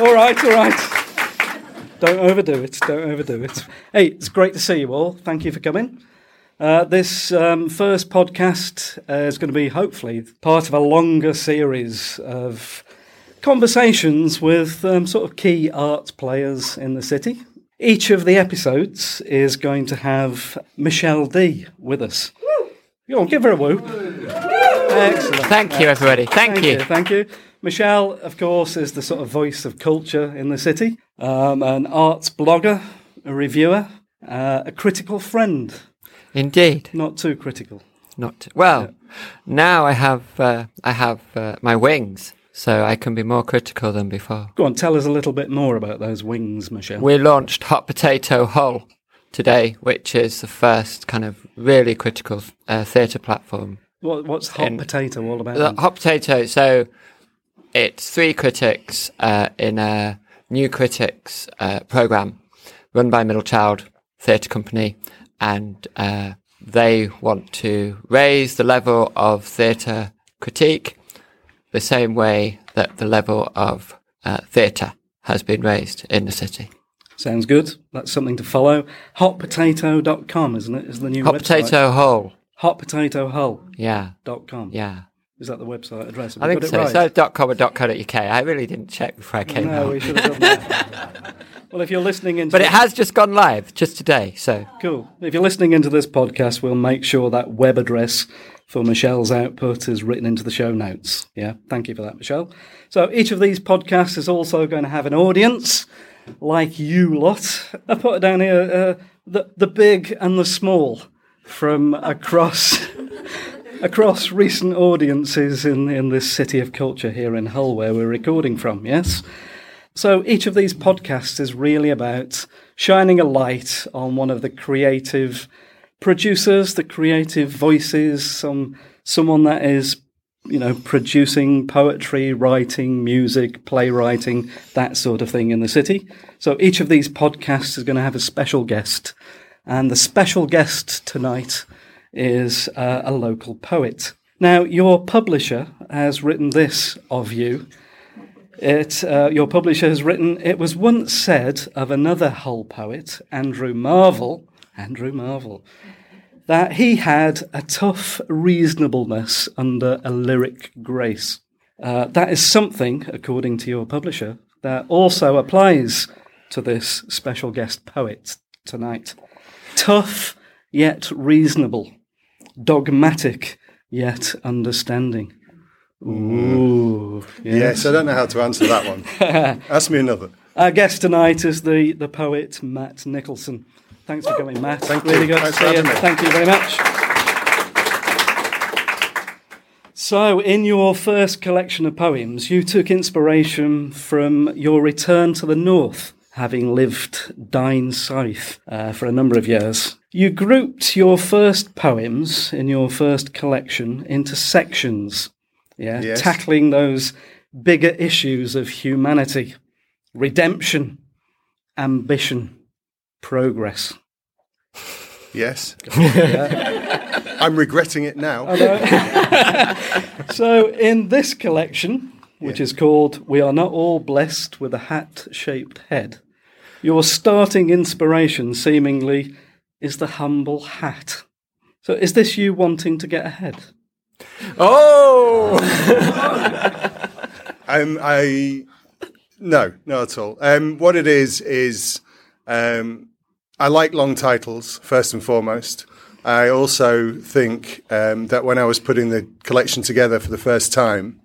All right. Don't overdo it. Hey, it's great to see you all. Thank you for coming. This first podcast is going to be, hopefully, part of a longer series of conversations with sort of key art players in the city. Each of the episodes is going to have Michelle Dee with us. Woo! Go on, give her a woo. Woo! Excellent. Thank you, everybody. Thank you. Michelle, of course, is the sort of voice of culture in the city, an arts blogger, a reviewer, a critical friend. Indeed. Not too critical. Now I have my wings, so I can be more critical than before. Go on, tell us a little bit more about those wings, Michelle. We launched Hot Potato Hull today, which is the first kind of really critical theatre platform. What's Hot Potato all about? Hot Potato, so it's three critics in a new critics programme run by Middle Child Theatre Company, and they want to raise the level of theatre critique the same way that the level of theatre has been raised in the city. Sounds good. That's something to follow. Hotpotato.com, isn't it? Is the new Hot website. Potato Hull. Hotpotato Hull. Yeah. .com. Yeah. Is that the website address? I think so. Right? So .com or .co.uk. I really didn't check before I came out. No, we should have done that. Well, if you're listening into... But it has just gone live, just today, so... Cool. If you're listening into this podcast, we'll make sure that web address for Michelle's output is written into the show notes. Yeah, thank you for that, Michelle. So each of these podcasts is also going to have an audience, like you lot. I put it down here, the big and the small from across recent audiences in this city of culture here in Hull, where we're recording from, yes? So each of these podcasts is really about shining a light on one of the creative producers, the creative voices, someone that is, producing poetry, writing, music, playwriting, that sort of thing in the city. So each of these podcasts is going to have a special guest, and the special guest tonight is a local poet. Now, your publisher has written this of you. Your publisher has written, it was once said of another Hull poet, Andrew Marvel, that he had a tough reasonableness under a lyric grace. That is something, according to your publisher, that also applies to this special guest poet tonight. Tough, yet reasonable. Dogmatic, yet understanding. Ooh. Yes, I don't know how to answer that one. Ask me another. Our guest tonight is the poet Matt Nicholson. Thanks for coming, Matt. Thank you. Really good to see you. Thank you very much. So, in your first collection of poems, you took inspiration from your return to the north, having lived down south for a number of years. You grouped your first poems in your first collection into sections, yes, tackling those bigger issues of humanity, redemption, ambition, progress. Yes. Yeah. I'm regretting it now. Oh, no. So in this collection, which is called We Are Not All Blessed With a Hat-Shaped Head, your starting inspiration seemingly is the humble hat. So is this you wanting to get ahead? Oh! No, not at all. What it is I like long titles, first and foremost. I also think that when I was putting the collection together for the first time,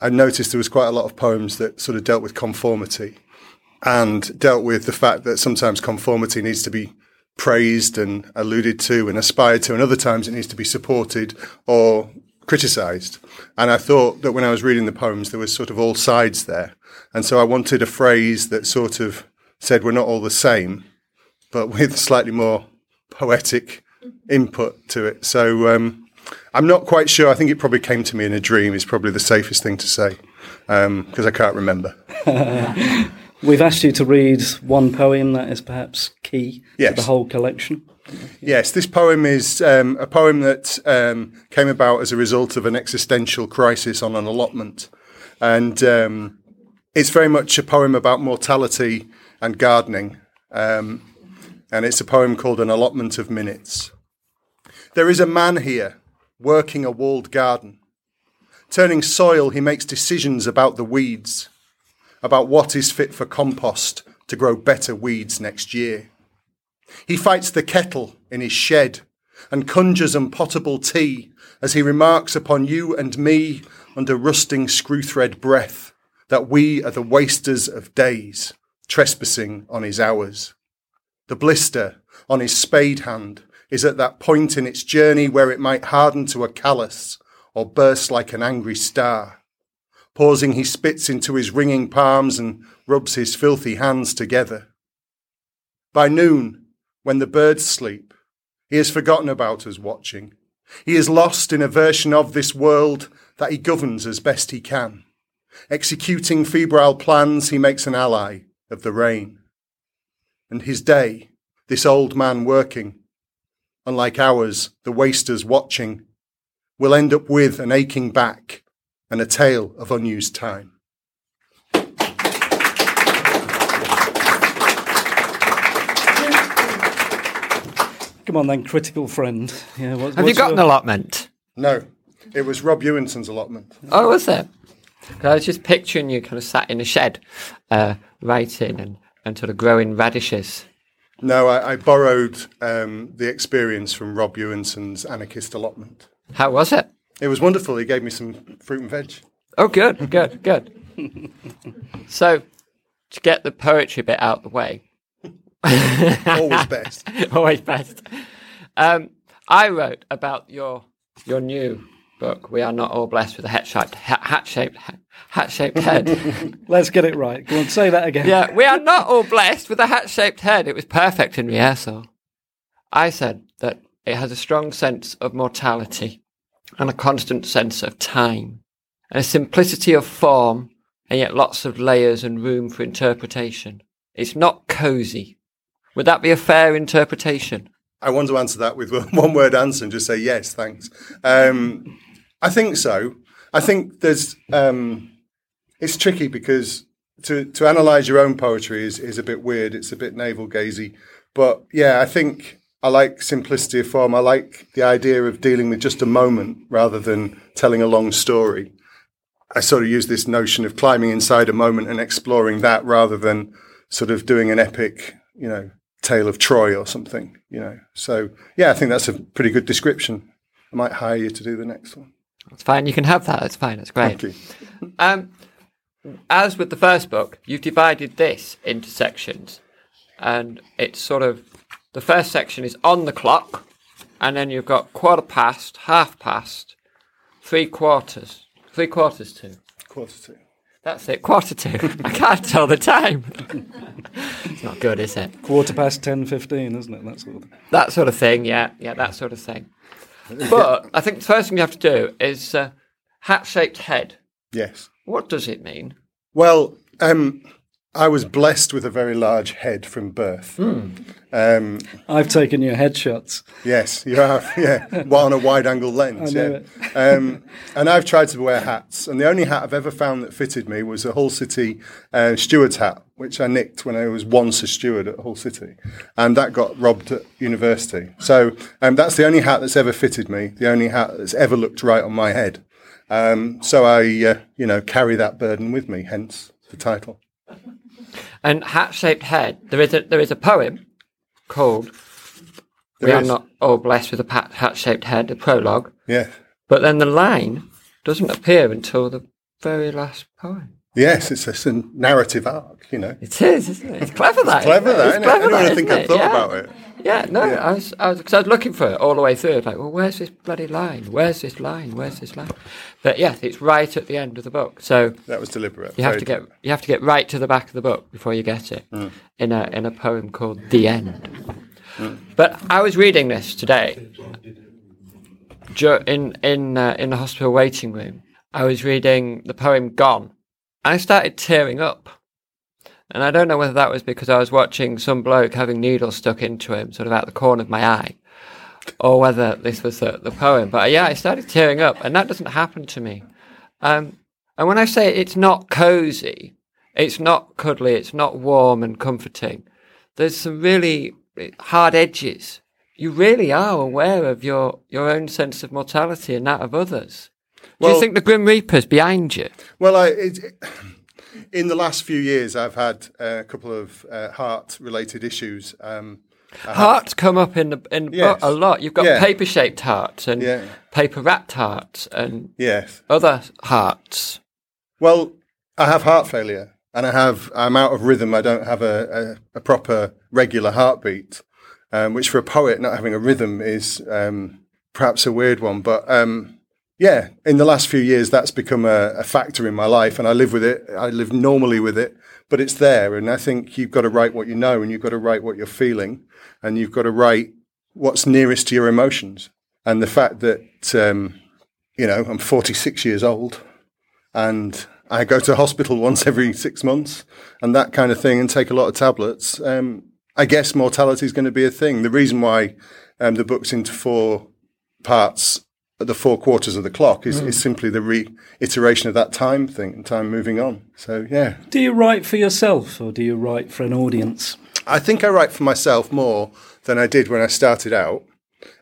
I noticed there was quite a lot of poems that sort of dealt with conformity and dealt with the fact that sometimes conformity needs to be praised and alluded to and aspired to, and other times it needs to be supported or criticised. And I thought that when I was reading the poems, there was sort of all sides there. And so I wanted a phrase that sort of said we're not all the same, but with slightly more poetic input to it. So I'm not quite sure. I think it probably came to me in a dream is probably the safest thing to say, because I can't remember. We've asked you to read one poem that is perhaps key to the whole collection. Yes, this poem is a poem that came about as a result of an existential crisis on an allotment. And It's very much a poem about mortality and gardening, and it's a poem called An Allotment of Minutes. There is a man here working a walled garden. Turning soil, he makes decisions about the weeds, about what is fit for compost to grow better weeds next year. He fights the kettle in his shed and conjures unpottable tea as he remarks upon you and me under rusting screw-thread breath that we are the wasters of days, trespassing on his hours. The blister on his spade hand is at that point in its journey where it might harden to a callus or burst like an angry star. Pausing, he spits into his ringing palms and rubs his filthy hands together. By noon, when the birds sleep, he has forgotten about us watching. He is lost in a version of this world that he governs as best he can. Executing febrile plans, he makes an ally of the rain. And his day, this old man working, unlike ours, the wasters watching, will end up with an aching back and a tale of unused time. Come on then, critical friend. Yeah, have you got an allotment? No, it was Rob Ewinson's allotment. Oh, was it? I was just picturing you kind of sat in a shed writing and sort of growing radishes. No, I borrowed the experience from Rob Ewinson's anarchist allotment. How was it? It was wonderful. He gave me some fruit and veg. Oh, good, good, good. So, to get the poetry bit out of the way. Always best. Always best. I wrote about your new book, We Are Not All Blessed With a Hat-Shaped Head. Let's get it right. Go on, say that again. Yeah, we are not all blessed with a hat-shaped head. It was perfect in rehearsal. I said that it has a strong sense of mortality and a constant sense of time and a simplicity of form and yet lots of layers and room for interpretation. It's not cosy. Would that be a fair interpretation? I want to answer that with one word answer and just say yes, thanks. I think so. I think there's it's tricky because to analyse your own poetry is a bit weird. It's a bit navel-gazy. But yeah, I think I like simplicity of form. I like the idea of dealing with just a moment rather than telling a long story. I sort of use this notion of climbing inside a moment and exploring that rather than sort of doing an epic, you know, Tale of Troy or something, you know. So, yeah, I think that's a pretty good description. I might hire you to do the next one. That's fine. You can have that. That's fine. That's great. Thank you. As with the first book, you've divided this into sections. And it's sort of, the first section is on the clock. And then you've got 1:15, 1:30, 3/4. 3/4 to. 1:45. That's it, 1:45. I can't tell the time. It's not good, is it? 10:15, isn't it? That sort of thing, yeah. Yeah, that sort of thing. But I think the first thing you have to do is hat-shaped head. Yes. What does it mean? Well, I was blessed with a very large head from birth. Mm. I've taken your headshots. Yes, you have, yeah, while on a wide-angle lens. I knew it. And I've tried to wear hats, and the only hat I've ever found that fitted me was a Hull City steward's hat, which I nicked when I was once a steward at Hull City, and that got robbed at university. So that's the only hat that's ever fitted me, the only hat that's ever looked right on my head. So I, you know, carry that burden with me, hence the title. And hat-shaped head. There is a poem called "We Are Not All Blessed With a Hat-Shaped Head," a prologue. Yeah. But then the line doesn't appear until the very last poem. Yes, it's a narrative arc. You know. It is, isn't it? It's clever. It's clever. I don't think I thought about it. Yeah. No, yeah. I was looking for it all the way through. I was like, well, where's this bloody line? Where's this line? Where's this line? But yes, it's right at the end of the book. So that was deliberate. You have to get right to the back of the book before you get it in a poem called "The End." Mm. But I was reading this today in the hospital waiting room. I was reading the poem "Gone." I started tearing up. And I don't know whether that was because I was watching some bloke having needles stuck into him, sort of out the corner of my eye, or whether this was the poem. But yeah, I started tearing up, and that doesn't happen to me. And when I say it's not cosy, It's not cuddly, it's not warm and comforting. There's some really hard edges. You really are aware of your own sense of mortality and that of others. Well, do you think the Grim Reaper's behind you? Well, in the last few years, I've had a couple of heart-related issues. Hearts come up in the yes. book a lot. You've got paper-shaped hearts and paper-wrapped hearts and other hearts. Well, I have heart failure and I'm out of rhythm. I don't have a proper regular heartbeat, which for a poet not having a rhythm is perhaps a weird one. But in the last few years, that's become a factor in my life, and I live with it. I live normally with it, but it's there. And I think you've got to write what you know, and you've got to write what you're feeling, and you've got to write what's nearest to your emotions. And the fact that, I'm 46 years old and I go to hospital once every 6 months and that kind of thing and take a lot of tablets. I guess mortality is going to be a thing. The reason why the book's into four parts, the four quarters of the clock, is simply the reiteration of that time thing and time moving on. So, yeah. Do you write for yourself or do you write for an audience? I think I write for myself more than I did when I started out.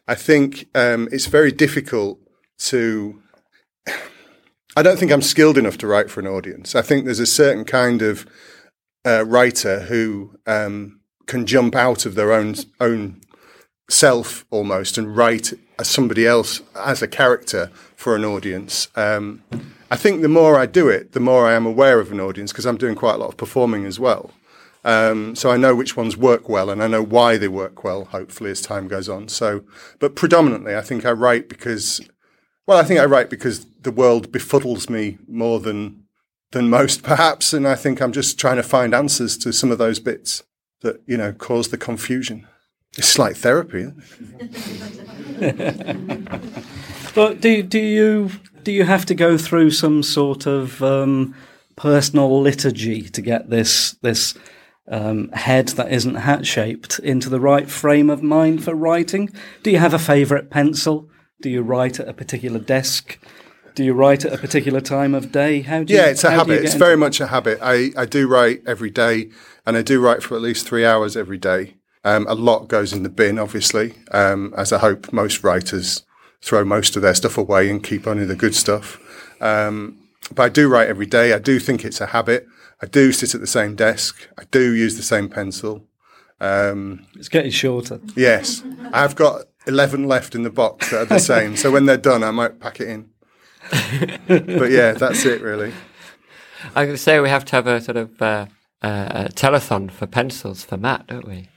I think it's very difficult to... I don't think I'm skilled enough to write for an audience. I think there's a certain kind of writer who can jump out of their own self almost and write as somebody else, as a character for an audience. I think the more I do it, the more I am aware of an audience, because I'm doing quite a lot of performing as well. So I know which ones work well and I know why they work well, hopefully, as time goes on. So, but predominantly, I think I write because the world befuddles me more than most, perhaps, and I think I'm just trying to find answers to some of those bits that, cause the confusion. It's like therapy, isn't it? But do you have to go through some sort of personal liturgy to get this head that isn't hat-shaped into the right frame of mind for writing? Do you have a favourite pencil? Do you write at a particular desk? Do you write at a particular time of day? How do you? Yeah, it's a habit. It's very much a habit. I do write every day, and I do write for at least 3 hours every day. A lot goes in the bin, obviously, as I hope most writers throw most of their stuff away and keep only the good stuff. But I do write every day. I do think it's a habit. I do sit at the same desk. I do use the same pencil. It's getting shorter. Yes. I've got 11 left in the box that are the same. So when they're done, I might pack it in. But yeah, that's it really. I was going to say we have to have a sort of a telethon for pencils for Matt, don't we?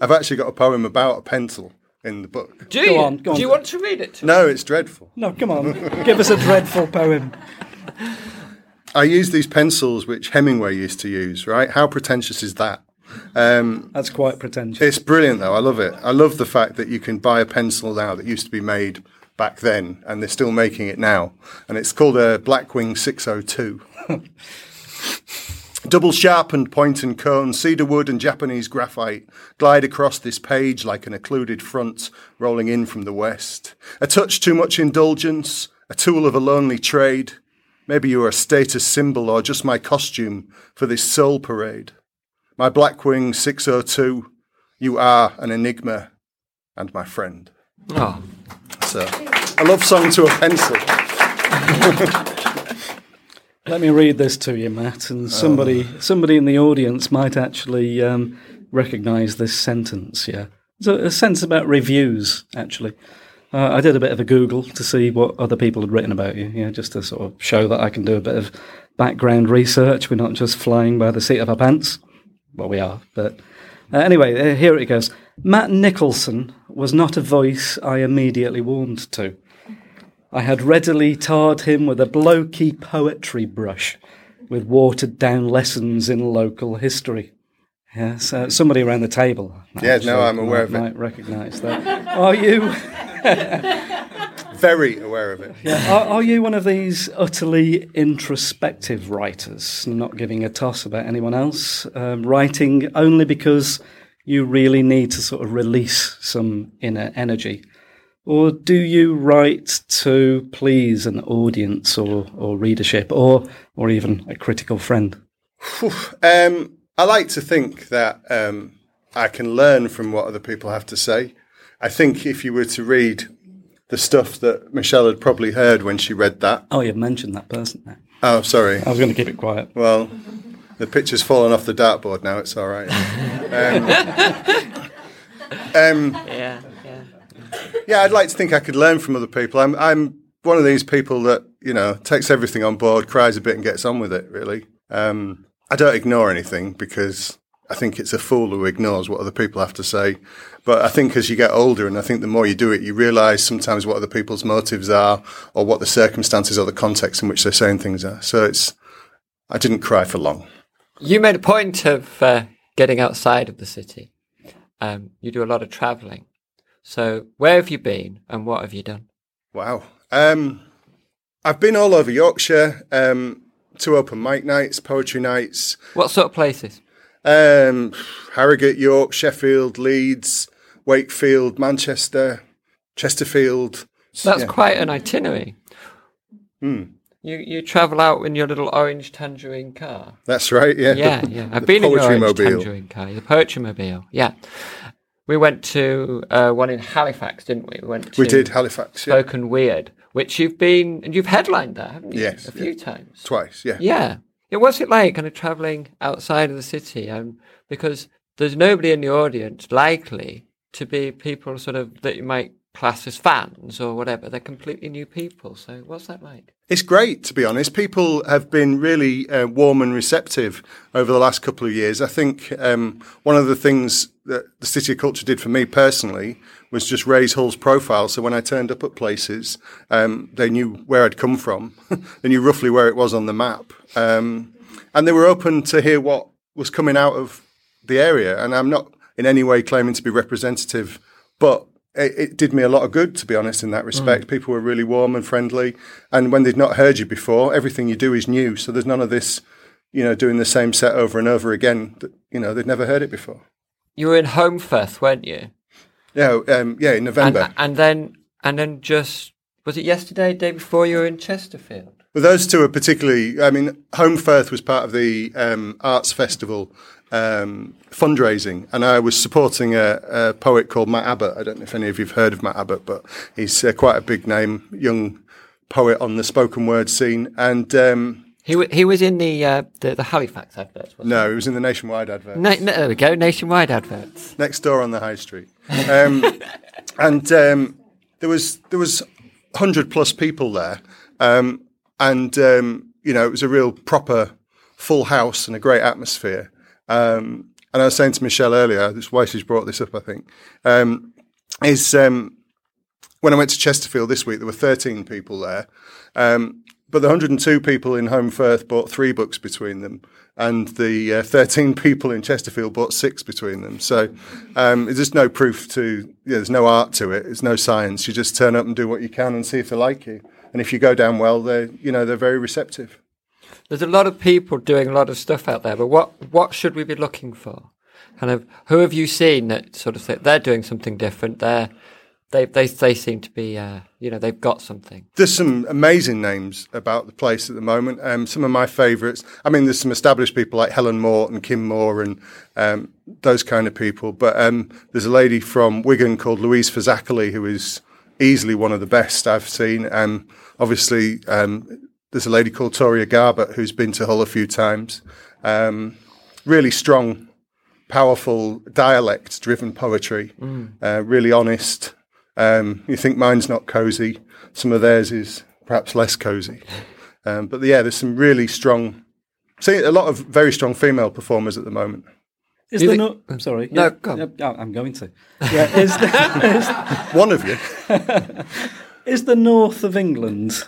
I've actually got a poem about a pencil in the book. Do you? Go on. Do you want to read it to us? No, it's dreadful. No, come on. Give us a dreadful poem. I use these pencils which Hemingway used to use, right? How pretentious is that? That's quite pretentious. It's brilliant though. I love it. I love the fact that you can buy a pencil now that used to be made back then and they're still making it now, and it's called a Blackwing 602. Double sharpened point and cone, cedar wood and Japanese graphite glide across this page like an occluded front rolling in from the west. A touch too much indulgence, a tool of a lonely trade. Maybe you are a status symbol or just my costume for this soul parade. My Blackwing 602, you are an enigma and my friend. Oh. So, a love song to a pencil. Let me read this to you, Matt, and somebody in the audience might actually recognise this sentence, yeah. It's a sentence about reviews, actually. I did a bit of a Google to see what other people had written about you, just to sort of show that I can do a bit of background research. We're not just flying by the seat of our pants. Well, we are, but anyway, here it goes. Matt Nicholson was not a voice I immediately warmed to. I had readily tarred him with a blokey poetry brush, with watered-down lessons in local history. Yes, somebody around the table. I'm aware of it. Might recognise that. Are you... Very aware of it. Yeah. Are you one of these utterly introspective writers, not giving a toss about anyone else, writing only because you really need to sort of release some inner energy? Or do you write to please an audience or readership or even a critical friend? I like to think that I can learn from what other people have to say. I think if you were to read the stuff that Michelle had probably heard when she read that. Oh, you've mentioned that person now. Oh, sorry. I was going to keep it quiet. Well, the picture's fallen off the dartboard now. It's all right. Yeah, I'd like to think I could learn from other people. I'm one of these people that, you know, takes everything on board, cries a bit and gets on with it, really. I don't ignore anything because I think it's a fool who ignores what other people have to say. But I think as you get older, and I think the more you do it, you realise sometimes what other people's motives are or what the circumstances or the context in which they're saying things are. So I didn't cry for long. You made a point of getting outside of the city. You do a lot of travelling. So where have you been and what have you done? Wow. I've been all over Yorkshire, to open mic nights, poetry nights. What sort of places? Harrogate, York, Sheffield, Leeds, Wakefield, Manchester, Chesterfield. That's quite an itinerary. Mm. You travel out in your little orange tangerine car. That's right, yeah. Yeah. I've been in your orange tangerine car, the poetry mobile, yeah. We went to one in Halifax, didn't we? We did, Halifax, yeah. Spoken Weird, which you've headlined there, haven't you? Yes. A few times. Twice, yeah. Yeah. What's it like kind of travelling outside of the city? Because there's nobody in the audience likely to be people sort of that you might class as fans or whatever. They're completely new people. So what's that like? It's great, to be honest. People have been really warm and receptive over the last couple of years. I think one of the things that the City of Culture did for me personally was just raise Hull's profile. So when I turned up at places, they knew where I'd come from. They knew roughly where it was on the map. And they were open to hear what was coming out of the area. And I'm not in any way claiming to be representative, but it did me a lot of good, to be honest, in that respect. Mm. People were really warm and friendly. And when they'd not heard you before, everything you do is new. So there's none of this, you know, doing the same set over and over again. You know, they'd never heard it before. You were in Holmfirth, weren't you? Yeah, in November. And then just, was it yesterday, day before you were in Chesterfield? Well, those two are particularly, I mean, Holmfirth was part of the Arts Festival fundraising, and I was supporting a poet called Matt Abbott. I don't know if any of you've heard of Matt Abbott, but he's quite a big name, young poet on the spoken word scene. And he was in the Halifax adverts, wasn't he? No, he was in the Nationwide adverts. There we go, Nationwide adverts. Next door on the high street. And there was 100 plus people there. You know, it was a real proper full house and a great atmosphere. And I was saying to Michelle earlier, that's why she's brought this up, I think, when I went to Chesterfield this week, there were 13 people there. But the 102 people in Home Firth bought 3 books between them, and the 13 people in Chesterfield bought 6 between them. So there's no proof to, there's no art to it. There's no science. You just turn up and do what you can and see if they like you. And if you go down well, they're very receptive. There's a lot of people doing a lot of stuff out there, but what should we be looking for? Kind of, who have you seen that sort of they're doing something different? They seem to be, they've got something. There's some amazing names about the place at the moment. Some of my favourites. I mean, there's some established people like Helen Moore and Kim Moore and those kind of people. But there's a lady from Wigan called Louise Fazakali who is easily one of the best I've seen. Obviously, there's a lady called Toria Garbutt who's been to Hull a few times. Really strong, powerful, dialect-driven poetry. Mm. Really honest. You think mine's not cosy, some of theirs is perhaps less cosy. But yeah, there's some really strong, a lot of very strong female performers at the moment. Is there not? I'm sorry. No, go on. I'm going to. Yeah, one of you. Is the north of England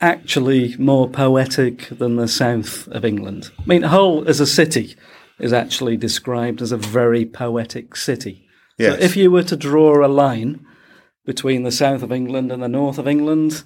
actually more poetic than the south of England? I mean, Hull as a city is actually described as a very poetic city. Yes. So if you were to draw a line between the south of England and the north of England,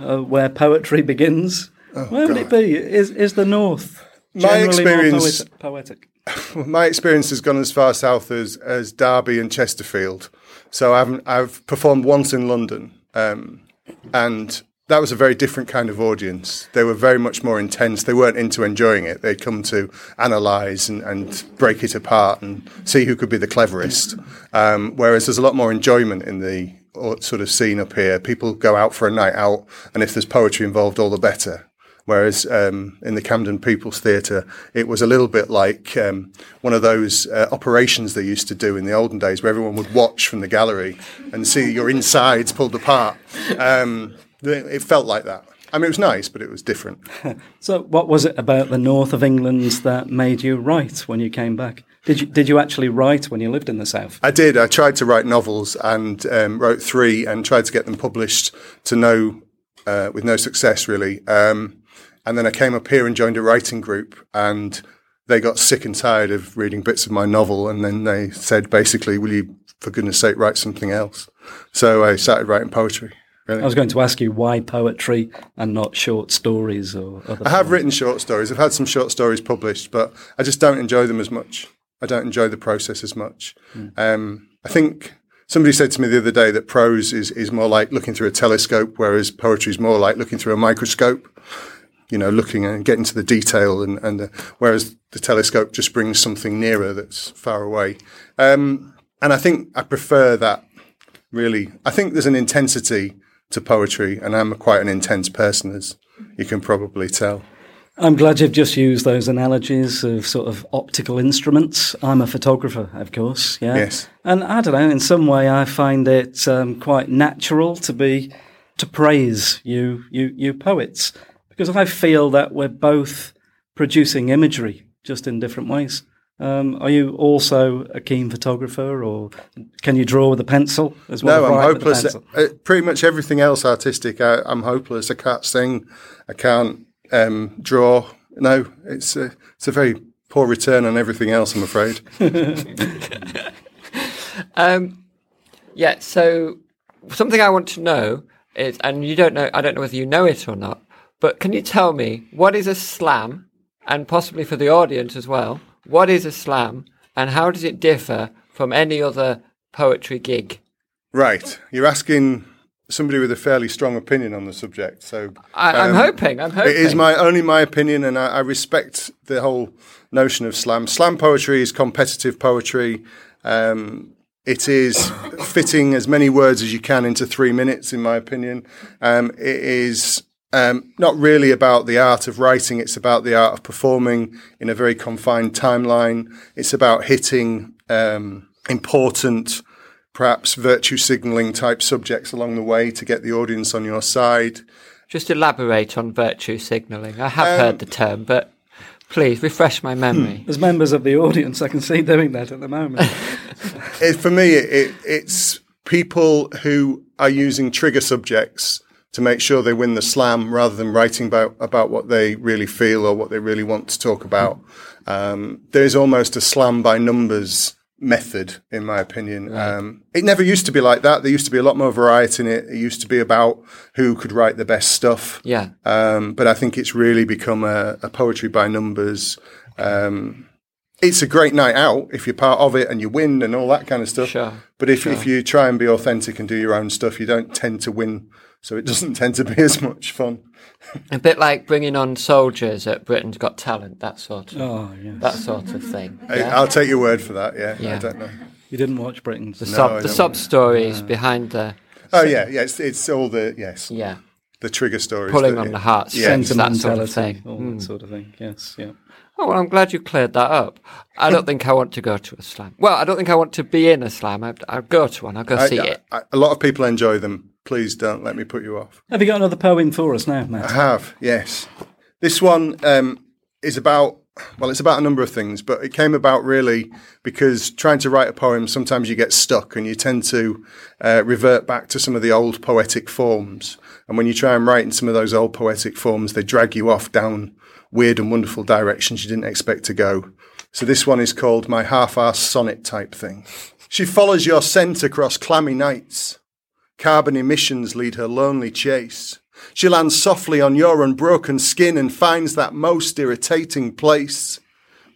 where poetry begins, where would it be? Is the north generally more poetic? My experience has gone as far south as Derby and Chesterfield. So I've performed once in London, and that was a very different kind of audience. They were very much more intense. They weren't into enjoying it. They'd come to analyse and break it apart and see who could be the cleverest. Whereas there's a lot more enjoyment in the sort of scene up here. People go out for a night out, and if there's poetry involved, all the better. Whereas in the Camden People's Theatre, it was a little bit like one of those operations they used to do in the olden days where everyone would watch from the gallery and see your insides pulled apart. It felt like that. I mean, it was nice, but it was different. So what was it about the north of England that made you write when you came back? Did you actually write when you lived in the south? I did. I tried to write novels and wrote three and tried to get them published with no success, really. And then I came up here and joined a writing group, and they got sick and tired of reading bits of my novel, and then they said, basically, will you, for goodness sake, write something else? So I started writing poetry. Really. I was going to ask you why poetry and not short stories or other. I have written short stories. I've had some short stories published, but I just don't enjoy them as much. I don't enjoy the process as much. I think somebody said to me the other day that prose is more like looking through a telescope, whereas poetry is more like looking through a microscope, you know, looking and getting to the detail, and whereas the telescope just brings something nearer that's far away. And I think I prefer that, really. I think there's an intensity to poetry, and I'm quite an intense person, as you can probably tell. I'm glad you've just used those analogies of sort of optical instruments. I'm a photographer, of course, yeah. Yes. And I don't know, in some way I find it quite natural to praise you poets, because I feel that we're both producing imagery just in different ways. Are you also a keen photographer, or can you draw with a pencil as well? No, I'm hopeless. Pretty much everything else artistic, I'm hopeless. I can't sing. I can't draw. No, it's a very poor return on everything else, I'm afraid. Yeah, so something I want to know is, and you don't know, I don't know whether you know it or not, but can you tell me what is a slam, and possibly for the audience as well, what is a slam, and how does it differ from any other poetry gig? Right. You're asking somebody with a fairly strong opinion on the subject. So I'm hoping. It is only my opinion, and I respect the whole notion of slam. Slam poetry is competitive poetry. It is fitting as many words as you can into 3 minutes, in my opinion. It is... not really about the art of writing, it's about the art of performing in a very confined timeline. It's about hitting important, perhaps virtue signalling type subjects along the way to get the audience on your side. Just elaborate on virtue signalling. I have heard the term, but please refresh my memory. As members of the audience, I can see doing that at the moment. For me, it's people who are using trigger subjects to make sure they win the slam, rather than writing about what they really feel or what they really want to talk about. There is almost a slam by numbers method, in my opinion. Right. It never used to be like that. There used to be a lot more variety in it. It used to be about who could write the best stuff. Yeah. But I think it's really become a poetry by numbers. It's a great night out if you're part of it and you win and all that kind of stuff. Sure. But if you try and be authentic and do your own stuff, you don't tend to win. So it doesn't tend to be as much fun. A bit like bringing on soldiers at Britain's Got Talent, that sort of thing. Yeah? I'll take your word for that. Yeah, I don't know. You didn't watch Britain's the sub stories behind the. Oh yeah, it's all the yes. Yeah. The trigger stories, pulling on the hearts, sentimentality, that sort of thing. All that sort of thing. Yes, yeah. Oh, well, I'm glad you cleared that up. I don't think I want to go to a slam. Well, I don't think I want to be in a slam. I'll go to one. I'll go see it. A lot of people enjoy them. Please don't let me put you off. Have you got another poem for us now, Matt? I have, yes. This one is about, well, it's about a number of things, but it came about really because trying to write a poem, sometimes you get stuck and you tend to revert back to some of the old poetic forms. And when you try and write in some of those old poetic forms, they drag you off down weird and wonderful directions you didn't expect to go. So this one is called My Half-Arsed Sonnet Type Thing. She follows your scent across clammy nights. Carbon emissions lead her lonely chase. She lands softly on your unbroken skin and finds that most irritating place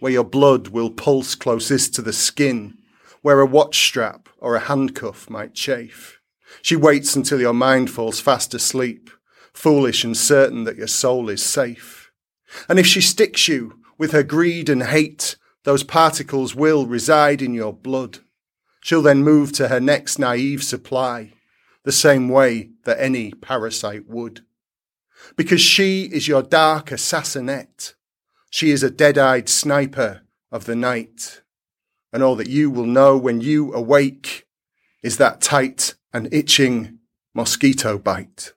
where your blood will pulse closest to the skin, where a watch strap or a handcuff might chafe. She waits until your mind falls fast asleep, foolish and certain that your soul is safe. And if she sticks you with her greed and hate, those particles will reside in your blood. She'll then move to her next naive supply, the same way that any parasite would. Because she is your dark assassinette. She is a dead-eyed sniper of the night. And all that you will know when you awake is that tight and itching mosquito bite.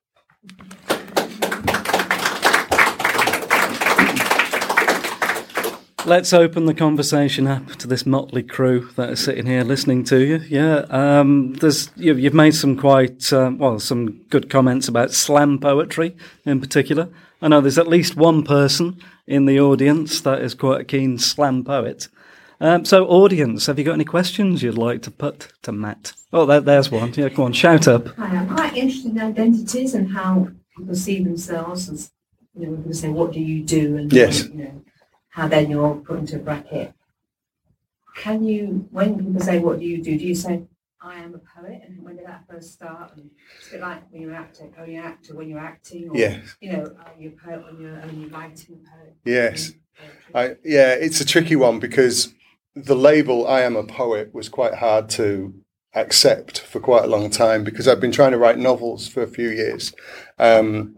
Let's open the conversation up to this motley crew that are sitting here listening to you. Yeah, you've made some quite, some good comments about slam poetry in particular. I know there's at least one person in the audience that is quite a keen slam poet. So, audience, have you got any questions you'd like to put to Matt? Oh, there's one. Yeah, come on, shout up. Hi, I'm quite interested in identities and how people see themselves. As, you know, we're going to say, what do you do? And yes. You know, how then you're put into a bracket. Can you, when people say, what do? Do you say, I am a poet? And when did that first start? And it's a bit like when you're an actor, are you an actor when you're acting? Or, yes. You know, are you a poet when you're only writing a poet? Yes. It's a tricky one because the label I am a poet was quite hard to accept for quite a long time because I've been trying to write novels for a few years. And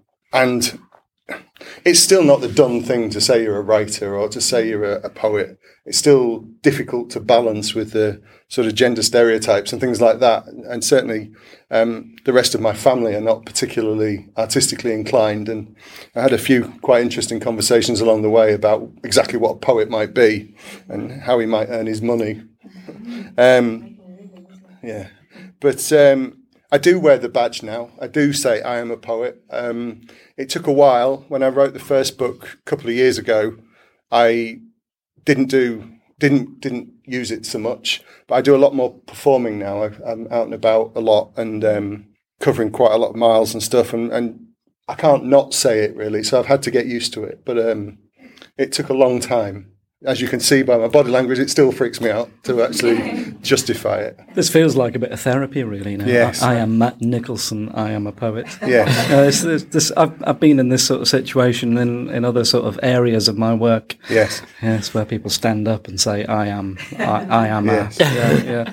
it's still not the done thing to say you're a writer or to say you're a poet. It's still difficult to balance with the sort of gender stereotypes and things like that. And certainly the rest of my family are not particularly artistically inclined. And I had a few quite interesting conversations along the way about exactly what a poet might be and how he might earn his money. I do wear the badge now. I do say I am a poet. It took a while. When I wrote the first book a couple of years ago, I didn't use it so much. But I do a lot more performing now. I'm out and about a lot and covering quite a lot of miles and stuff. And I can't not say it really. So I've had to get used to it. But it took a long time. As you can see by my body language, it still freaks me out to actually justify it. This feels like a bit of therapy, really, now. Yes. I am Matt Nicholson. I am a poet. Yeah. I've been in this sort of situation in other sort of areas of my work. Yes. Yes, where people stand up and say, I am. Yes. Yeah.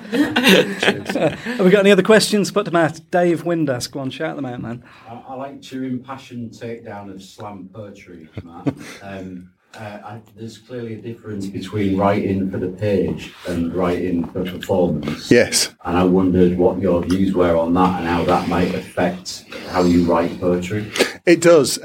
Have we got any other questions? Put to Matt. Dave Windass, go on, shout them out, man. I liked your impassioned takedown of slam poetry, Matt. There's clearly a difference between writing for the page and writing for performance. Yes. And I wondered what your views were on that and how that might affect how you write poetry. It does.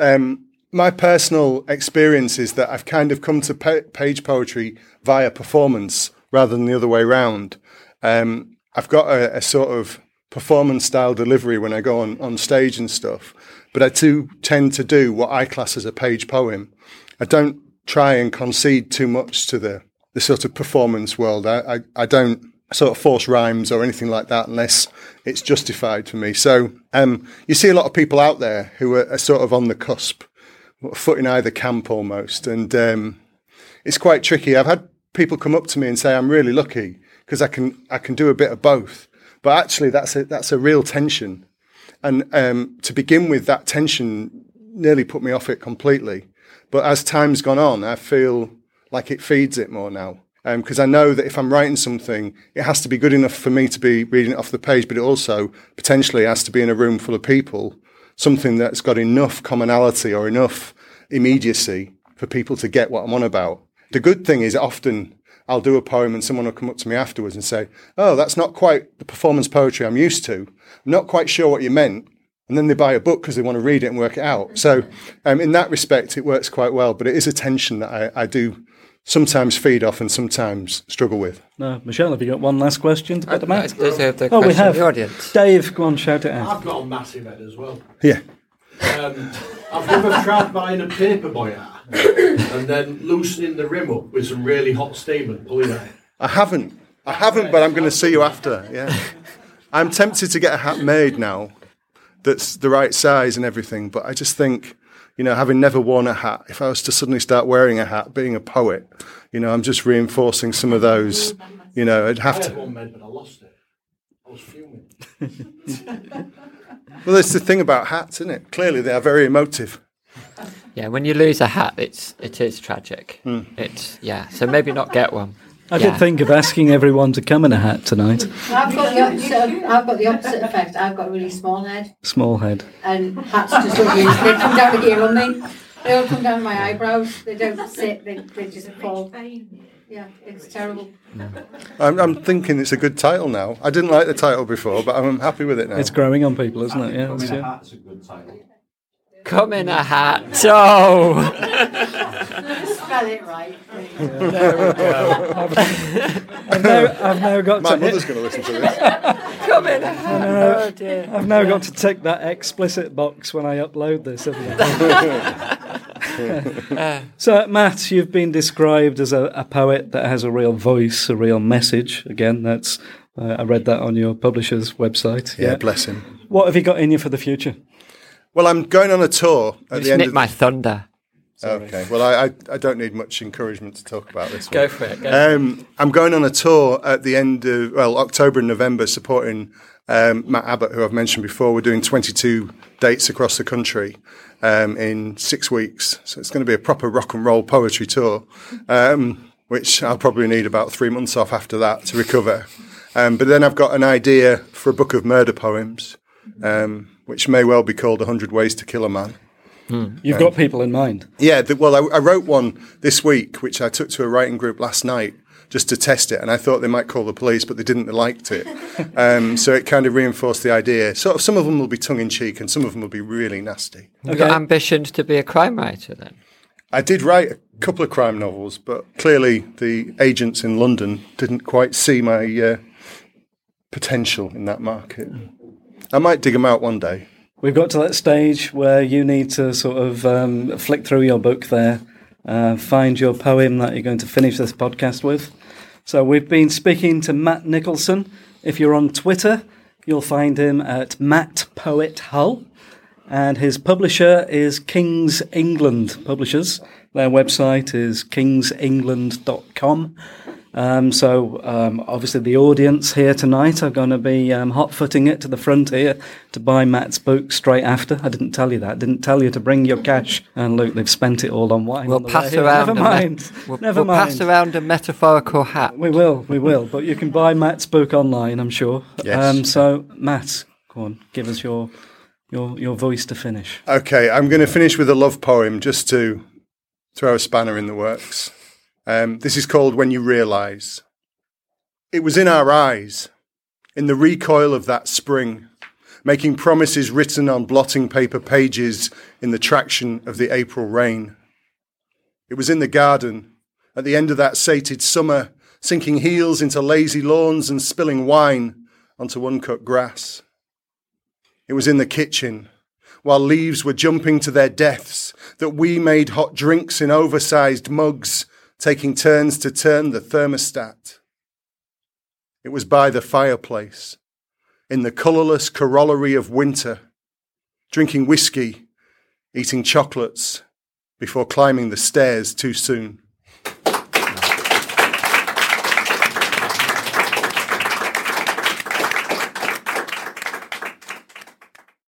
My personal experience is that I've kind of come to page poetry via performance rather than the other way round. I've got a sort of performance-style delivery when I go on stage and stuff, but I do tend to do what I class as a page poem. I don't try and concede too much to the sort of performance world. I don't sort of force rhymes or anything like that unless it's justified for me. So you see a lot of people out there who are sort of on the cusp, foot in either camp almost, and it's quite tricky. I've had people come up to me and say, I'm really lucky because I can do a bit of both. But actually that's a real tension. And to begin with, that tension nearly put me off it completely. But as time's gone on, I feel like it feeds it more now because I know that if I'm writing something, it has to be good enough for me to be reading it off the page, but it also potentially has to be in a room full of people, something that's got enough commonality or enough immediacy for people to get what I'm on about. The good thing is often I'll do a poem and someone will come up to me afterwards and say, oh, that's not quite the performance poetry I'm used to. I'm not quite sure what you meant. And then they buy a book because they want to read it and work it out. So in that respect, it works quite well. But it is a tension that I do sometimes feed off and sometimes struggle with. No, Michelle, have you got one last question to put to Matt? We have. The audience. Dave, go on, shout it out. I've got a massive head as well. Yeah. I've never tried buying a paper boy hat and then loosening the rim up with some really hot steam and pulling it. I haven't, but I'm going to see you after. Yeah. I'm tempted to get a hat made now. That's the right size and everything. But I just think, you know, having never worn a hat, if I was to suddenly start wearing a hat, being a poet, you know, I'm just reinforcing some of those You know, I'd have to. I had one made, but I lost it. I was fuming. Well, that's the thing about hats, isn't it? Clearly, they are very emotive. Yeah, when you lose a hat, it is tragic. Mm. So maybe not get one. I did think of asking everyone to come in a hat tonight. I've got the opposite effect. I've got a really small head. Small head. And hats just always, they come down here on me. They all come down my eyebrows. They don't sit. They just fall. Yeah, it's terrible. No. I'm thinking it's a good title now. I didn't like the title before, but I'm happy with it now. It's growing on people, isn't it? Yeah. Come in a hat's a good title. Come in a hat. Oh. Spell it right. There we go. I've now got. My mother's going to listen to this. Come in a hat. Oh dear. I've now got to tick that explicit box when I upload this, haven't I? So, Matt, you've been described as a poet that has a real voice, a real message. Again, that's I read that on your publisher's website. Yeah, bless him. What have you got in you for the future? Well, I'm going on a tour at the end of my thunder. Sorry. Okay. Well, I don't need much encouragement to talk about this. Go for it. I'm going on a tour at the end of October and November, supporting Matt Abbott, who I've mentioned before. We're doing 22 dates across the country in 6 weeks, so it's going to be a proper rock and roll poetry tour, which I'll probably need about 3 months off after that to recover. But then I've got an idea for a book of murder poems, which may well be called 100 Ways to Kill a Man. Mm. You've got people in mind. Yeah, I wrote one this week, which I took to a writing group last night, just to test it, and I thought they might call the police, but they didn't, they liked it. So it kind of reinforced the idea. Sort of, some of them will be tongue-in-cheek, and some of them will be really nasty. You've got ambitions to be a crime writer, then? I did write a couple of crime novels, but clearly the agents in London didn't quite see my potential in that market. I might dig them out one day. We've got to that stage where you need to sort of flick through your book there, find your poem that you're going to finish this podcast with. So we've been speaking to Matt Nicholson. If you're on Twitter, you'll find him at Matt Poet Hull. And his publisher is King's England Publishers. Their website is kingsengland.com. Obviously, the audience here tonight are going to be hot-footing it to the front here to buy Matt's book straight after. I didn't tell you that. I didn't tell you to bring your cash. And look, they've spent it all on wine. We'll pass around a metaphorical hat. We will. But you can buy Matt's book online, I'm sure. Yes. So, Matt, go on, give us your voice to finish. Okay, I'm going to finish with a love poem just to throw a spanner in the works. This is called When You Realise. It was in our eyes, in the recoil of that spring, making promises written on blotting paper pages in the traction of the April rain. It was in the garden, at the end of that sated summer, sinking heels into lazy lawns and spilling wine onto uncut grass. It was in the kitchen, while leaves were jumping to their deaths, that we made hot drinks in oversized mugs, taking turns to turn the thermostat. It was by the fireplace, in the colourless corollary of winter, drinking whiskey, eating chocolates, before climbing the stairs too soon.